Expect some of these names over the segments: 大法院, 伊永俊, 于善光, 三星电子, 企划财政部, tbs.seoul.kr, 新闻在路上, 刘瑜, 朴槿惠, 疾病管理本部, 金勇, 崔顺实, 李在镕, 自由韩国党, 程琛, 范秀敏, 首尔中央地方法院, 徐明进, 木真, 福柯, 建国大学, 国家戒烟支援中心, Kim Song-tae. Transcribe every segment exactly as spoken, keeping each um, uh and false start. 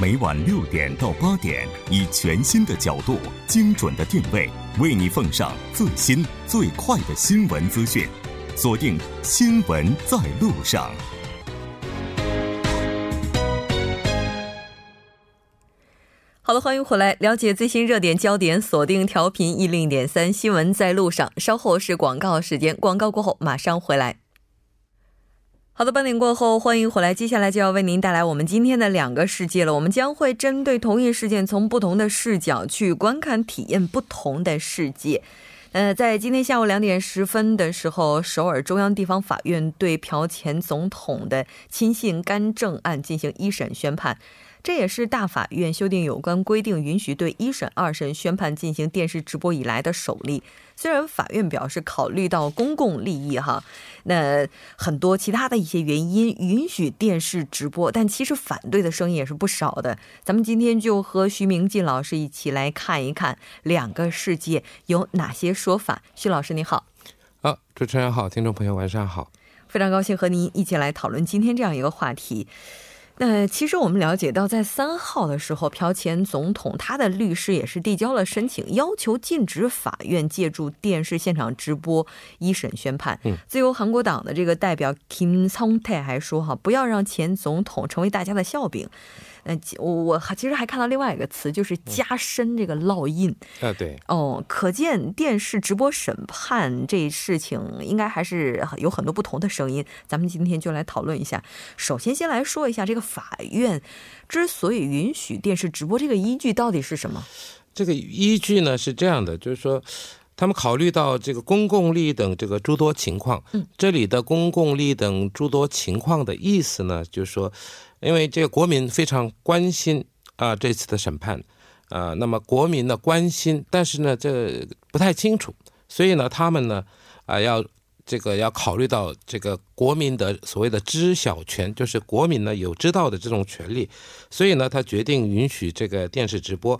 每晚六点到八点，以全新的角度、精准的定位，为你奉上最新最快的新闻资讯。锁定新闻在路上。好了，欢迎回来，了解最新热点焦点，锁定调频 一零点三 新闻在路上。稍后是广告时间，广告过后马上回来。好的，半点过后欢迎回来，接下来就要为您带来我们今天的两个世界了。我们将会针对同一事件，从不同的视角去观看体验不同的世界。呃，在今天下午两点十分的时候，首尔中央地方法院对朴前总统的亲信干政案进行一审宣判，这也是大法院修订有关规定允许对一审、二审宣判进行电视直播以来的首例。虽然法院表示考虑到公共利益哈，那很多其他的一些原因允许电视直播，但其实反对的声音也是不少的。咱们今天就和徐明进老师一起来看一看两个世界有哪些说法。徐老师你好。啊，主持人好，听众朋友晚上好，非常高兴和您一起来讨论今天这样一个话题。那其实我们了解到，在三号的时候，朴前总统他的律师也是递交了申请，要求禁止法院借助电视现场直播一审宣判。自由韩国党的这个代表 Kim Song-tae 还说哈，不要让前总统成为大家的笑柄。嗯，我我其实还看到另外一个词，就是加深这个烙印。啊，对，哦，可见电视直播审判这事情应该还是有很多不同的声音。咱们今天就来讨论一下。首先，先来说一下这个法院之所以允许电视直播，这个依据到底是什么？这个依据呢是这样的，就是说，他们考虑到这个公共利益等这个诸多情况。嗯，这里的公共利益等诸多情况的意思呢，就是说，因为这个国民非常关心啊、呃、这次的审判啊、呃，那么国民呢关心，但是呢这不太清楚，所以呢他们呢啊、呃、要这个要考虑到这个国民的所谓的知晓权，就是国民呢有知道的这种权利，所以呢他决定允许这个电视直播。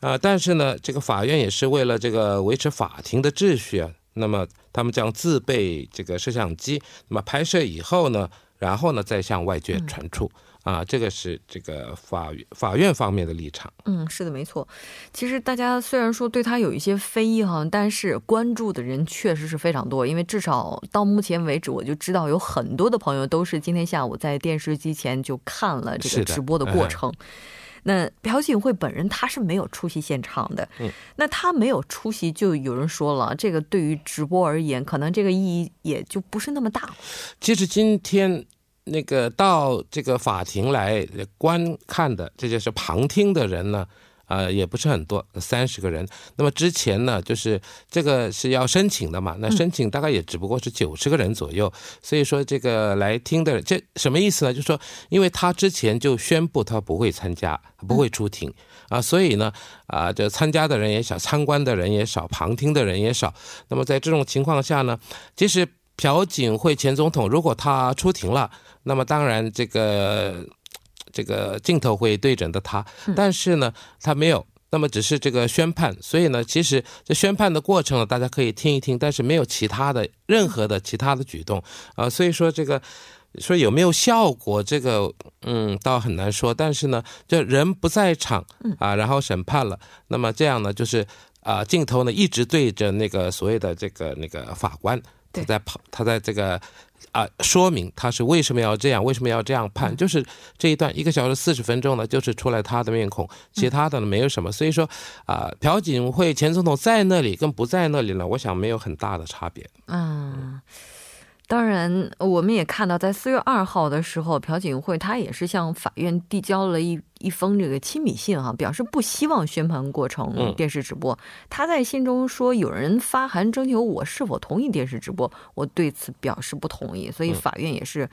啊、呃，但是呢，这个法院也是为了这个维持法庭的秩序啊，那么他们将自备这个摄像机，那么拍摄以后呢，然后呢再向外界传出。嗯啊，这个是这个法法院方面的立场。嗯，是的，没错。其实大家虽然说对他有一些非议哈，但是关注的人确实是非常多。因为至少到目前为止，我就知道有很多的朋友都是今天下午在电视机前就看了这个直播的过程。那朴槿惠本人他是没有出席现场的、嗯、那他没有出席，就有人说了，这个对于直播而言可能这个意义也就不是那么大。其实今天那个到这个法庭来观看的，这就是旁听的人呢呃，也不是很多，三十个人。那么之前呢，就是这个是要申请的嘛，那申请大概也只不过是九十个人左右、嗯。所以说这个来听的人，这什么意思呢？就是说，因为他之前就宣布他不会参加，不会出庭、嗯、啊，所以呢，啊，这参加的人也少，参观的人也少，旁听的人也少。那么在这种情况下呢，即使朴槿惠前总统如果他出庭了，那么当然这个。这个镜头会对准的他，但是呢他没有，那么只是这个宣判，所以呢其实这宣判的过程呢大家可以听一听，但是没有其他的任何的其他的举动啊、呃，所以说这个说有没有效果，这个嗯倒很难说，但是呢这人不在场啊，然后审判了，那么这样呢就是啊、呃、镜头呢一直对着那个所谓的这个那个法官，他在跑，他在这个啊、呃，说明他是为什么要这样，为什么要这样判，就是这一段一个小时四十分钟呢，就是出来他的面孔，其他的呢没有什么，所以说啊、呃，朴槿惠前总统在那里跟不在那里呢，我想没有很大的差别啊。当然，我们也看到，在四月二号的时候，朴槿惠他也是向法院递交了一一封这个亲笔信啊，表示不希望宣判过程电视直播。他在信中说，有人发函征求我是否同意电视直播，我对此表示不同意，所以法院也是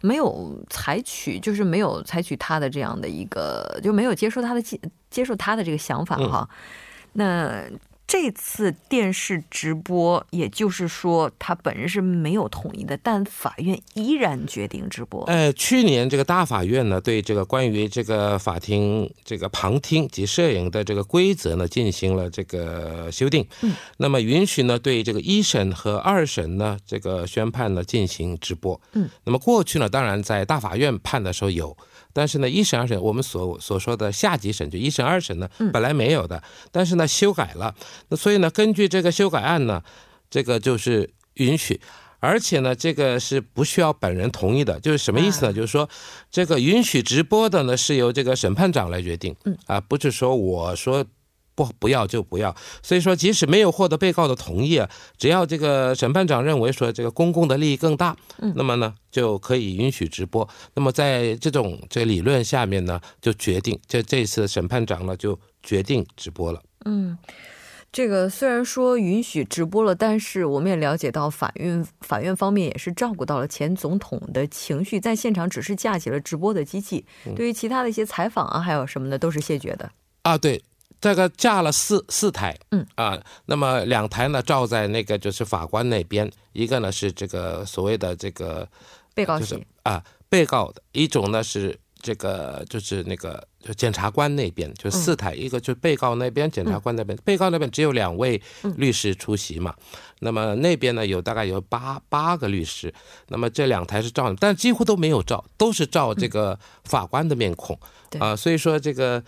没有采取，就是没有采取他的这样的一个，就没有接受他的接受他的这个想法哈、啊。那这次电视直播也就是说它本身没有统一的，但法院依然决定直播。呃去年这个大法院呢对这个关于这个法庭这个旁听及摄影的这个规则呢进行了这个修订。那么允许呢对这个一审和二审呢这个宣判呢进行直播。那么过去呢当然在大法院判的时候有， 但是呢一审二审我们所所说的下级审就一审二审呢本来没有的，但是呢修改了，所以呢根据这个修改案呢这个就是允许，而且呢这个是不需要本人同意的，就是什么意思呢，就是说这个允许直播的呢是由这个审判长来决定啊，不是说我说 不要就不要，所以说即使没有获得被告的同意，只要这个审判长认为说这个公共的利益更大，那么呢就可以允许直播。那么在这种这理论下面呢就决定这这次审判长呢就决定直播了。嗯， 这个虽然说允许直播了，但是我们也了解到法院法院方面也是照顾到了前总统的情绪，在现场只是架起了直播的机器，对于其他的一些采访啊还有什么的都是谢绝的啊。对， 这个架了四四台啊，那么两台呢照在那个就是法官那边，一个呢是这个所谓的这个被告席啊被告的，一种呢是这个就是那个就检察官那边就是四台，一个就是被告那边检察官那边，被告那边只有两位律师出席嘛，那么那边呢有大概有八八个律师，那么这两台是照的，但几乎都没有照，都是照这个法官的面孔啊。所以说这个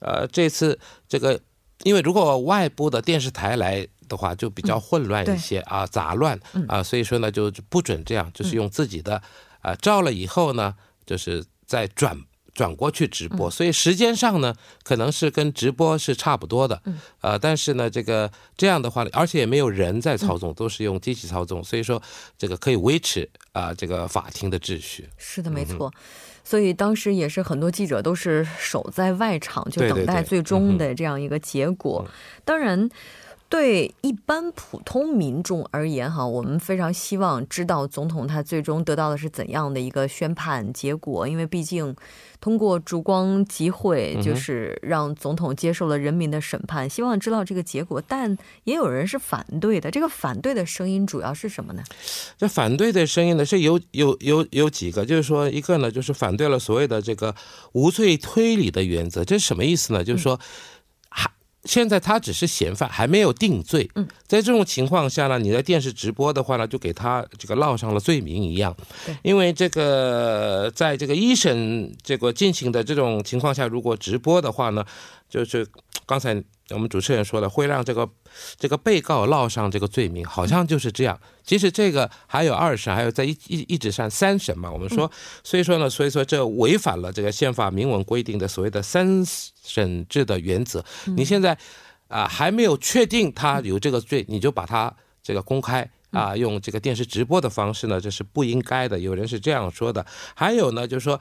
呃这次这个因为如果外部的电视台来的话就比较混乱一些啊杂乱啊，所以说呢就不准这样，就是用自己的啊照了以后呢就是再转转过去直播，所以时间上呢可能是跟直播是差不多的啊，但是呢这个这样的话而且也没有人在操纵，都是用机器操纵，所以说这个可以维持啊这个法庭的秩序。是的，没错。 所以当时也是很多记者都是守在外场，就等待最终的这样一个结果。当然对一般普通民众而言哈，我们非常希望知道总统他最终得到的是怎样的一个宣判结果，因为毕竟通过烛光集会就是让总统接受了人民的审判，希望知道这个结果。但也有人是反对的，这个反对的声音主要是什么呢？这反对的声音呢是有有有有几个，就是说一个呢就是反对了 所谓的这个无罪推理的原则，这是什么意思呢？就是说现在他只是嫌犯还没有定罪，在这种情况下呢你的电视直播的话呢就给他这个烙上了罪名一样，因为这个在这个一审这个进行的这种情况下，如果直播的话呢就是刚才我们主持人说的会让这个被告烙上这个罪名，好像就是这样，其实这个还有二审还有在一一至三三审嘛，我们说所以说呢所以说这违反了这个宪法明文规定的所谓的三审制的原则。你现在啊还没有确定他有这个罪， 你就把他这个公开啊，用这个电视直播的方式呢，这是不应该的。有人是这样说的。还有呢，就是说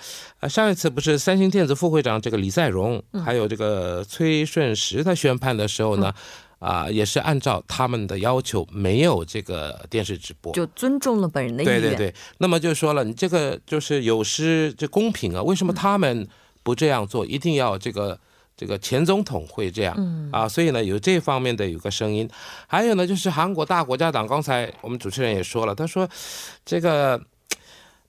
上一次不是三星电子副会长这个李在镕还有这个崔顺实他宣判的时候呢， 也是按照他们的要求没有这个电视直播，就尊重了本人的意愿。对对对，那么就是说了你这个就是有失这公平啊，为什么他们不这样做，一定要这个 这个前总统会这样啊，所以呢有这方面的有个声音。还有呢就是韩国大国家党刚才我们主持人也说了，他说这个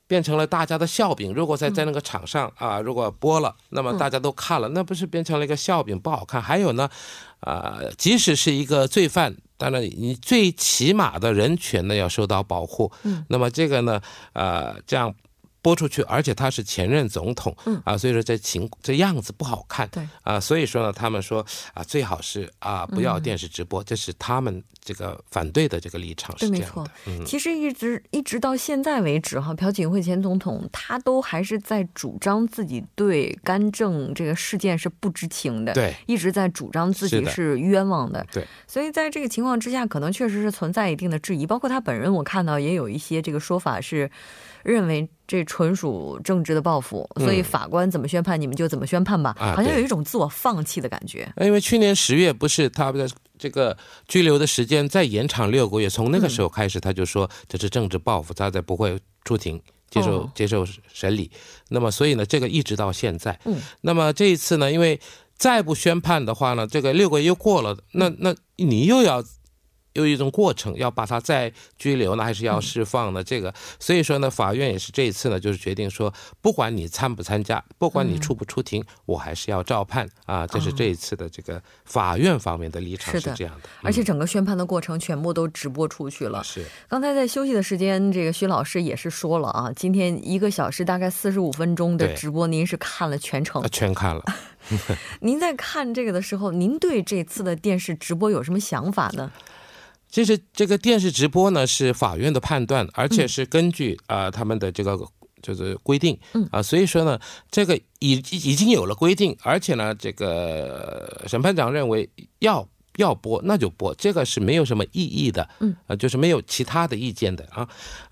变成了大家的笑柄，如果在在那个场上啊如果播了，那么大家都看了，那不是变成了一个笑柄，不好看。还有呢啊即使是一个罪犯， 当然你最起码的人权呢要受到保护，那么这个呢啊这样 播出去，而且他是前任总统啊，所以说在情这样子不好看啊，所以说呢他们说啊最好是啊不要电视直播，这是他们这个反对的这个立场是这样的。其实一直一直到现在为止哈，朴槿惠前总统他都还是在主张自己对干政这个事件是不知情的，一直在主张自己是冤枉的。所以在这个情况之下可能确实是存在一定的质疑，包括他本人我看到也有一些这个说法是认为 这纯属政治的报复，所以法官怎么宣判你们就怎么宣判吧，好像有一种自我放弃的感觉。因为去年十月不是他这个拘留的时间再延长六个月，从那个时候开始他就说这是政治报复，他在不会出庭接受接受审理。那么所以呢这个一直到现在，那么这一次呢因为再不宣判的话呢，这个六个月过了，那那你又要有一种过程，要把他再拘留呢，还是要释放呢？这个，所以说呢，法院也是这一次呢，就是决定说，不管你参不参加，不管你出不出庭，嗯、我还是要照判啊。这是这一次的这个法院方面的立场是这样 的, 的、嗯。而且整个宣判的过程全部都直播出去了。是。刚才在休息的时间，这个徐老师也是说了啊，今天一个小时大概四十五分钟的直播，您是看了全程？全看了。您在看这个的时候，您对这次的电视直播有什么想法呢？其实这个电视直播呢是法院的判断，而且是根据啊、呃、他们的这个就是规定啊、呃，所以说呢，这个已已经有了规定，而且呢，这个审判长认为要要播那就播，这个是没有什么异议的，嗯、呃，就是没有其他的意见的啊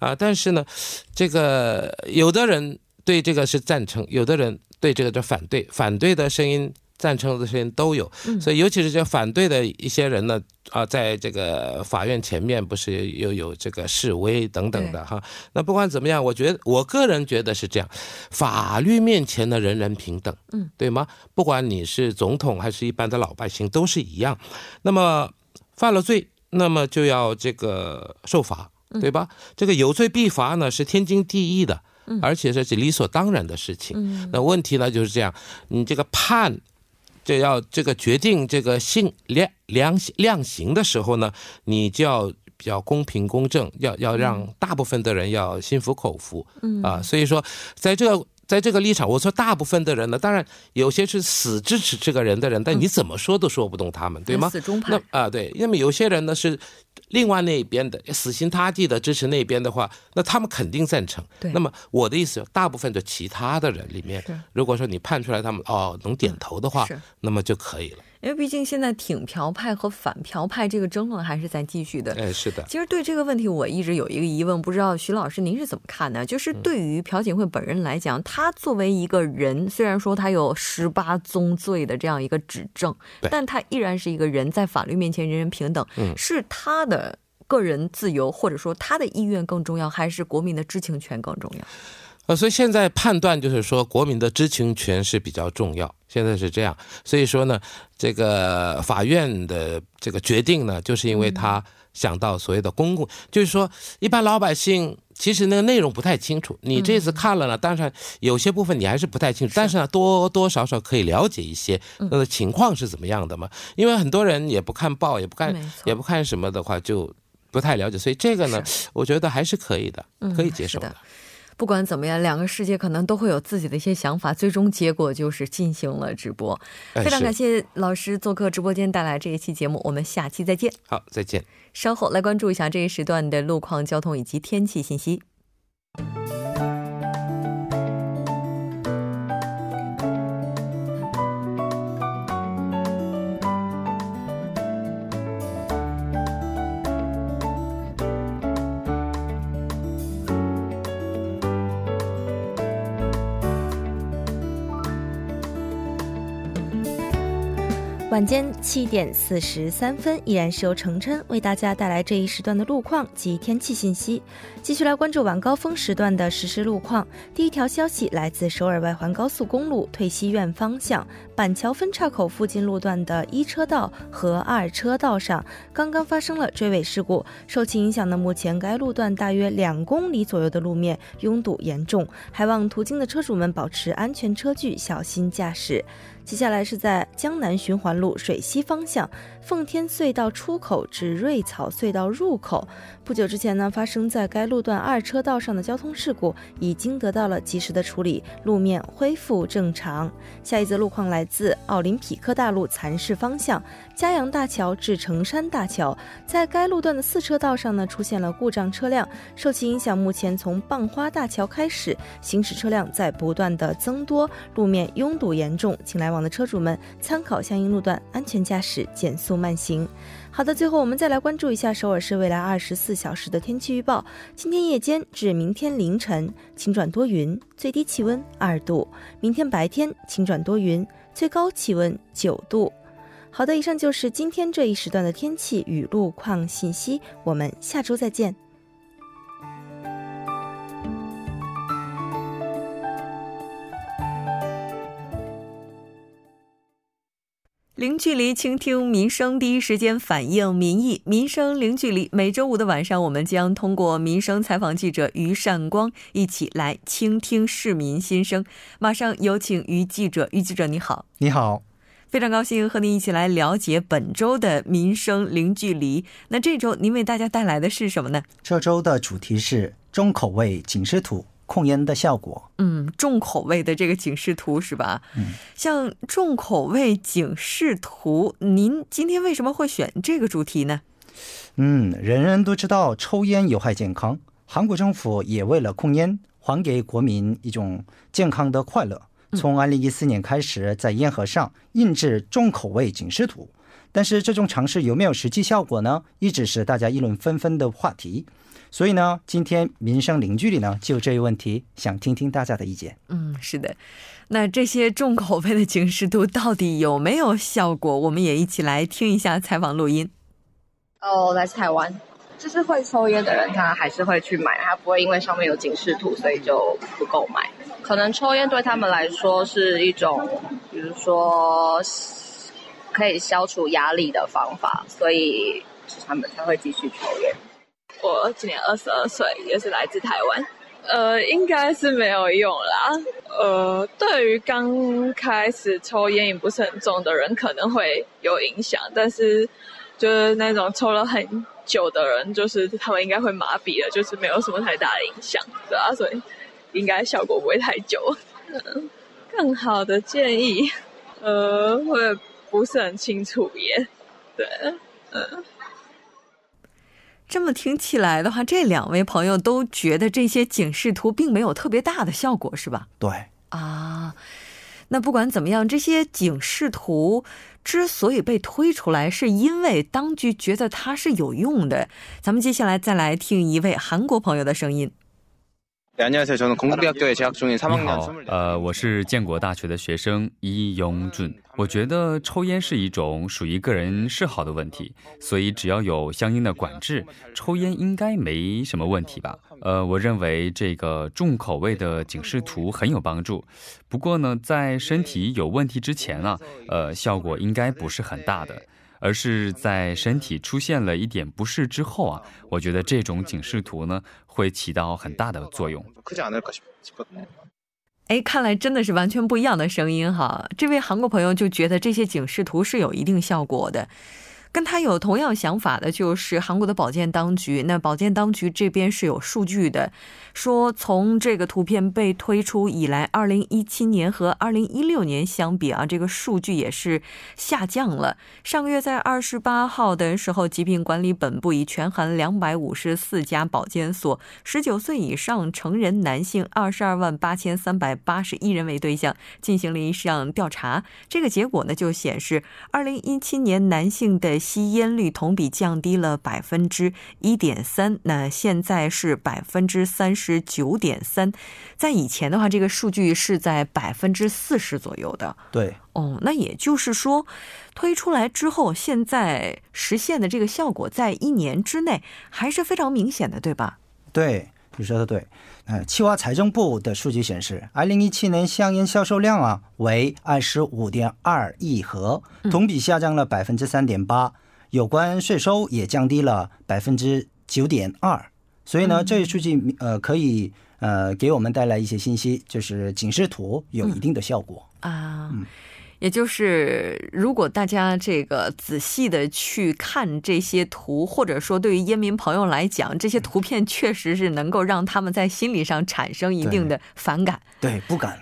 啊、呃，但是呢，这个有的人对这个是赞成，有的人对这个就反对，反对的声音。赞成的事情都有，所以尤其是这反对的一些人呢，啊、呃，在这个法院前面不是又有这个示威等等的哈。那不管怎么样，我觉得我个人觉得是这样，法律面前的人人平等，嗯，对吗？不管你是总统还是一般的老百姓都是一样。那么犯了罪，那么就要这个受罚，对吧？嗯、这个有罪必罚呢是天经地义的，而且这是理所当然的事情。嗯、那问题呢就是这样，你这个判。就要这个决定这个性量量量刑的时候呢，你就要比较公平公正，要要让大部分的人要心服口服，嗯啊，所以说在这个在这个立场，我说大部分的人呢，当然有些是死支持这个人的人，但你怎么说都说不动他们，对吗？死忠派啊，对，那么有些人呢是另外那边的死心塌地的支持那边的话，那他们肯定赞成。那么我的意思，大部分的其他的人里面，如果说你判出来他们哦能点头的话，那么就可以了。因为毕竟现在挺嫖派和反嫖派这个争论还是在继续的。哎，是的。其实对这个问题我一直有一个疑问，不知道徐老师您是怎么看呢？就是对于朴槿惠本人来讲，他作为一个人，虽然说他有十八宗罪的这样一个指证，但他依然是一个人，在法律面前人人平等，嗯、是他的个人自由或者说他的意愿更重要，还是国民的知情权更重要？呃，所以现在判断就是说，国民的知情权是比较重要，现在是这样。所以说呢，这个法院的这个决定呢，就是因为他想到所谓的公共，嗯、就是说一般老百姓其实那个内容不太清楚。你这次看了呢，当然有些部分你还是不太清楚，嗯、但是呢，多多少少可以了解一些那个情况是怎么样的嘛。因为很多人也不看报，也不看，也不看什么的话，就不太了解。所以这个呢，我觉得还是可以的，嗯、可以接受的。不管怎么样，两个世界可能都会有自己的一些想法，最终结果就是进行了直播。非常感谢老师做客直播间带来这一期节目，我们下期再见。好，再见。稍后来关注一下这一时段的路况、交通以及天气信息。晚间七点四十三分，依然是由程琛为大家带来这一时段的路况及天气信息。继续来关注晚高峰时段的实时路况。第一条消息来自首尔外环高速公路退西苑方向板桥分岔口附近路段的一车道和二车道上，刚刚发生了追尾事故。受其影响的，目前该路段大约两公里左右的路面拥堵严重，还望途经的车主们保持安全车距，小心驾驶。接下来是在江南循环路水西方向奉天隧道出口至瑞草隧道入口，不久之前呢，发生在该路段二车道上的交通事故已经得到了及时的处理，路面恢复正常。下一则路况来自奥林匹克大路蚕市方向嘉阳大桥至城山大桥，在该路段的四车道上呢，出现了故障车辆，受其影响，目前从棒花大桥开始行驶车辆在不断的增多，路面拥堵严重，请来往的车主们参考相应路段安全驾驶，减速慢行。好的，最后我们再来关注一下首尔市未来二十四小时的天气预报。今天夜间至明天凌晨晴转多云，最低气温二度；明天白天晴转多云，最高气温九度。好的，以上就是今天这一时段的天气与路况信息，我们下周再见。零距离倾听民生，第一时间反映民意，民生零距离。每周五的晚上，我们将通过民生采访记者于善光一起来倾听市民心声。马上有请于记者。于记者你好。你好，非常高兴和您一起来了解本周的民生零距离。那这周您为大家带来的是什么呢？这周的主题是重口味警示图控烟的效果。嗯，重口味的这个警示图是吧？嗯，像重口味警示图，您今天为什么会选这个主题呢？嗯，人人都知道抽烟有害健康，韩国政府也为了控烟，还给国民一种健康的快乐。从二零一四年开始，在烟盒上印制重口味警示图，但是这种尝试有没有实际效果呢？一直是大家议论纷纷的话题。所以呢，今天民生零距离呢，就这一问题，想听听大家的意见。嗯，是的。那这些重口味的警示图到底有没有效果？我们也一起来听一下采访录音。哦，来自台湾，就是会抽烟的人，他还是会去买，他不会因为上面有警示图，所以就不购买。可能抽烟对他们来说是一种，比如说可以消除压力的方法，所以他们才会继续抽烟。我今年二十二岁，也是来自台湾。呃，应该是没有用啦。呃，对于刚开始抽烟瘾不是很重的人可能会有影响，但是就是那种抽了很久的人，就是他们应该会麻痹了，就是没有什么太大的影响，对啊，所以应该效果不会太久。嗯，更好的建议，呃，我也不是很清楚耶。对，嗯。这么听起来的话，这两位朋友都觉得这些警示图并没有特别大的效果，是吧？对啊，那不管怎么样，这些警示图之所以被推出来，是因为当局觉得它是有用的。咱们接下来再来听一位韩国朋友的声音。你好，呃，我是建国大学的学生伊永俊。我觉得抽烟是一种属于个人嗜好的问题，所以只要有相应的管制，抽烟应该没什么问题吧。呃，我认为这个重口味的警示图很有帮助，不过呢，在身体有问题之前啊，呃，效果应该不是很大的。而是在身体出现了一点不适之后啊，我觉得这种警示图呢会起到很大的作用。哎，看来真的是完全不一样的声音哈。这位韩国朋友就觉得这些警示图是有一定效果的。跟他有同样想法的就是韩国的保健当局。那保健当局这边是有数据的，说从这个图片被推出以来，二零一七年和二零一六年相比啊，这个数据也是下降了。上个月在二十八号的时候，疾病管理本部以全韩两百五十四家保健所十九岁以上成人男性二十二万八千三百八十一人为对象进行了一项调查。这个结果呢就显示二零一七年男性的吸烟率同比降低了 百分之一点三， 那现在是 百分之三十九点三， 在以前的话这个数据是在 百分之四十 左右的。对哦，那也就是说推出来之后，现在实现的这个效果在一年之内还是非常明显的，对吧？对，你说的对。呃，企划财政部的数据显示，二零一七年香烟销售量啊为 二十五点二亿盒，同比下降了 百分之三点八， 有关税收也降低了 百分之九点二。 所以呢，这一数据呃可以呃给我们带来一些信息，就是警示图有一定的效果、嗯、啊、嗯，也就是如果大家这个仔细的去看这些图，或者说对于烟民朋友来讲，这些图片确实是能够让他们在心理上产生一定的反感。 对， 对，不敢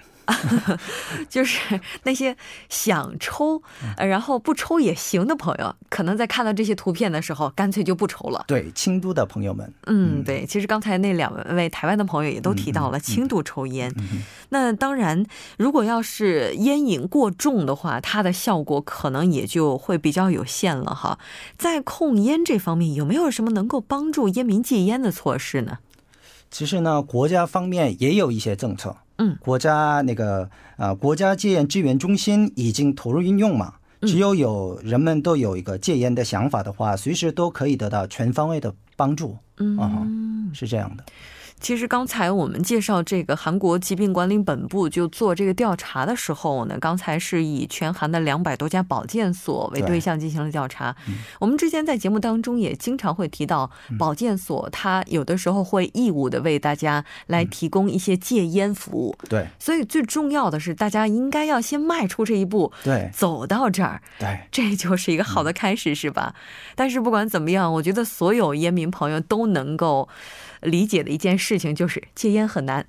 就是那些想抽然后不抽也行的朋友，可能在看到这些图片的时候干脆就不抽了。对，轻度的朋友们。嗯，对，其实刚才那两位台湾的朋友也都提到了轻度抽烟、嗯嗯嗯、那当然如果要是烟瘾过重的话，它的效果可能也就会比较有限了哈。在控烟这方面，有没有什么能够帮助烟民戒烟的措施呢？其实呢，国家方面也有一些政策。嗯，国家那个呃，国家戒烟支援中心已经投入应用嘛。只要有人们都有一个戒烟的想法的话，随时都可以得到全方位的帮助。嗯，是这样的。其实刚才我们介绍这个韩国疾病管理本部就做这个调查的时候呢，刚才是以全韩的两百多家保健所为对象进行了调查。我们之前在节目当中也经常会提到，保健所它有的时候会义务的为大家来提供一些戒烟服务。对，所以最重要的是大家应该要先迈出这一步，对，走到这儿，对，这就是一个好的开始，是吧？但是不管怎么样，我觉得所有烟民朋友都能够理解的一件事情就是戒烟很难，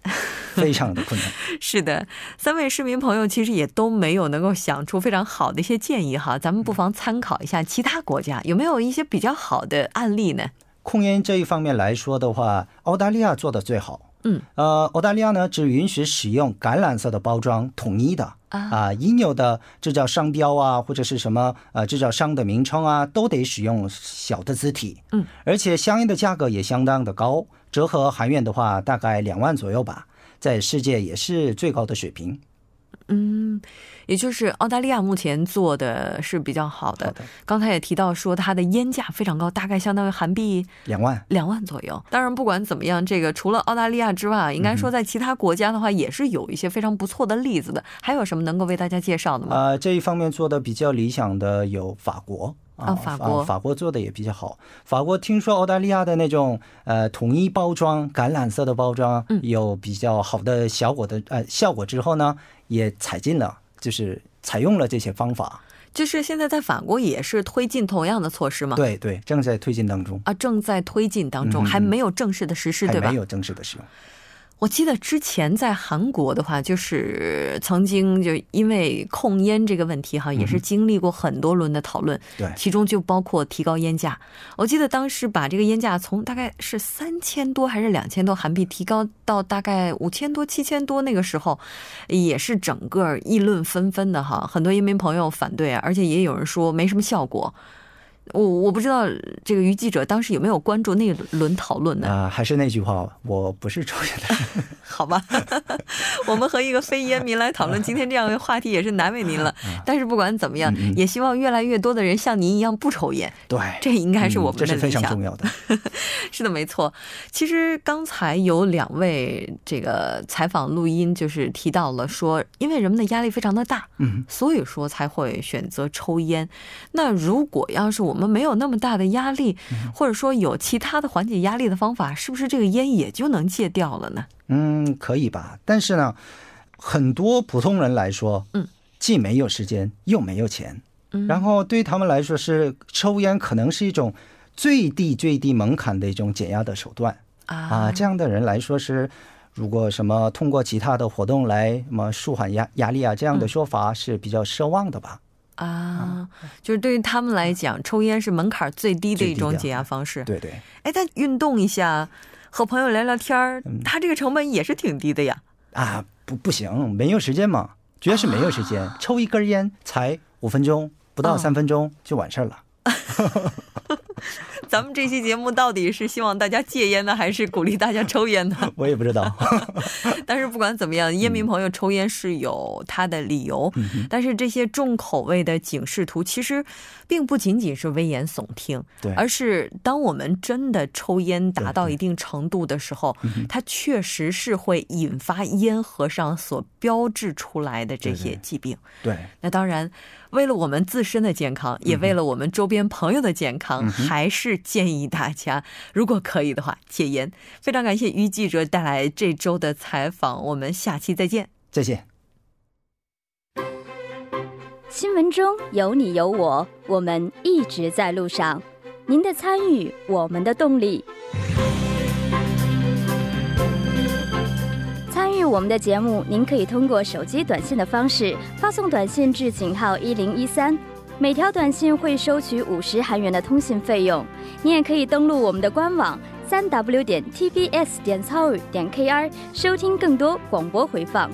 非常的困难。是的，三位市民朋友其实也都没有能够想出非常好的一些建议哈，咱们不妨参考一下其他国家有没有一些比较好的案例呢？控烟这一方面来说的话，澳大利亚做的最好。嗯，呃，澳大利亚呢只允许使用橄榄色的包装，统一的啊，应有的这叫商标啊，或者是什么呃，这叫商的名称啊，都得使用小的字体。嗯，而且香烟的价格也相当的高，折合韩元的话大概两万左右吧，在世界也是最高的水平。嗯，也就是澳大利亚目前做的是比较好的。好的，刚才也提到说它的烟价非常高，大概相当于韩币两万两万左右。当然不管怎么样，这个除了澳大利亚之外，应该说在其他国家的话也是有一些非常不错的例子的。还有什么能够为大家介绍的吗？呃，这一方面做的比较理想的有法国。啊，法国，法国做的也比较好。法国听说澳大利亚的那种呃统一包装、橄榄色的包装有比较好的效果的呃效果之后呢，也采进了，就是采用了这些方法。就是现在在法国也是推进同样的措施吗？对对，正在推进当中啊，正在推进当中，还没有正式的实施，对吧？还没有正式的使用。我记得之前在韩国的话，就是曾经就因为控烟这个问题哈，也是经历过很多轮的讨论，对，其中就包括提高烟价。我记得当时把这个烟价从大概是三千多还是两千多韩币提高到大概五千多、七千多，那个时候也是整个议论纷纷的哈，很多烟民朋友反对，而且也有人说没什么效果。我我不知道这个于记者当时有没有关注那一轮讨论呢？啊、呃，还是那句话，我不是抽烟的人。好吧，我们和一个非烟民来讨论今天这样的话题也是难为您了。但是不管怎么样，嗯嗯也希望越来越多的人像您一样不抽烟。对，这应该是我们的理想、嗯、这是非常重要的。是的，没错。其实刚才有两位这个采访录音就是提到了说，因为人们的压力非常的大，嗯，所以说才会选择抽烟。那如果要是我们我们没有那么大的压力，或者说有其他的缓解压力的方法，是不是这个烟也就能戒掉了呢？嗯，可以吧。但是呢，很多普通人来说，嗯，既没有时间又没有钱，嗯，然后对他们来说是抽烟可能是一种最低最低门槛的一种减压的手段啊。啊，这样的人来说是，如果什么通过其他的活动来什么舒缓压压力啊，这样的说法是比较奢望的吧。嗯啊，就是对于他们来讲，抽烟是门槛最低的一种解压方式。对对，哎，但运动一下，和朋友聊聊天儿，他这个成本也是挺低的呀。啊，不不行，没有时间嘛，主要是没有时间，啊、抽一根烟才五分钟，不到三分钟就完事儿了。哦、咱们这期节目到底是希望大家戒烟呢，还是鼓励大家抽烟呢？我也不知道。但是不管怎么样，烟民朋友抽烟是有他的理由、嗯、但是这些重口味的警示图其实并不仅仅是危言耸听，对，而是当我们真的抽烟达到一定程度的时候，对对，它确实是会引发烟盒上所标志出来的这些疾病。 对, 对, 对，那当然为了我们自身的健康，也为了我们周边朋友的健康、嗯、还是建议大家如果可以的话戒烟。非常感谢于记者带来这周的采访，我们下期再见。再见。新闻中有你有我，我们一直在路上，您的参与我们的动力。我们的节目，您可以通过手机短信的方式发送短信至井号一零一三，每条短信会收取五十韩元的通信费用。您也可以登录我们的官网三 w 点 tbs 点 seoul 点 kr 收听更多广播回放。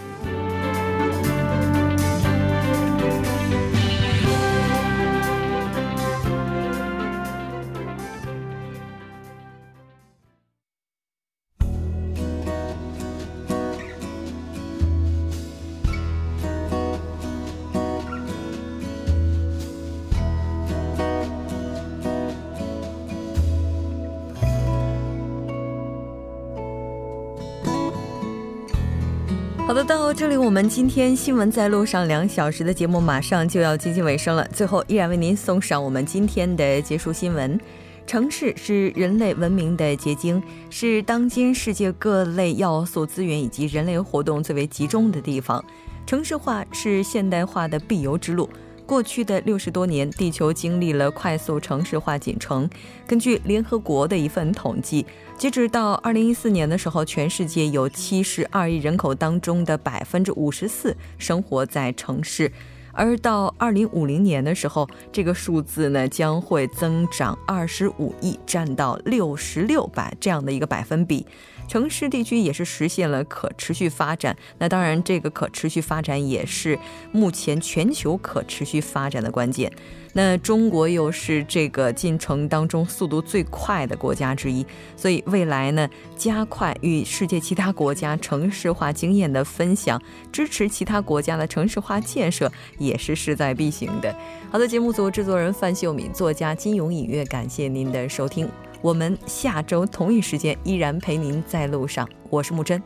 好的，到这里我们今天新闻在路上两小时的节目马上就要接近尾声了，最后依然为您送上我们今天的结束新闻。 城市是人类文明的结晶，是当今世界各类要素资源以及人类活动最为集中的地方。 城市化是现代化的必由之路。 过去的六十多年，地球经历了快速城市化进程。 根据联合国的一份统计， 截止到二零一四年的时候， 全世界有 七十二亿人口 当中的百分之五十四 生活在城市， 而到二零五零年的时候， 这个数字呢将会增长二十五亿， 占到百分之六十六 这样的一个百分比。 城市地区也是实现了可持续发展， 那当然这个可持续发展也是目前全球可持续发展的关键。 那中国又是这个进程当中速度最快的国家之一， 所以未来呢加快与世界其他国家城市化经验的分享， 支持其他国家的城市化建设， 也是势在必行的。 好的，节目组制作人范秀敏， 作家金勇，音乐感谢您的收听，我们下周同一时间依然陪您在路上，我是木真。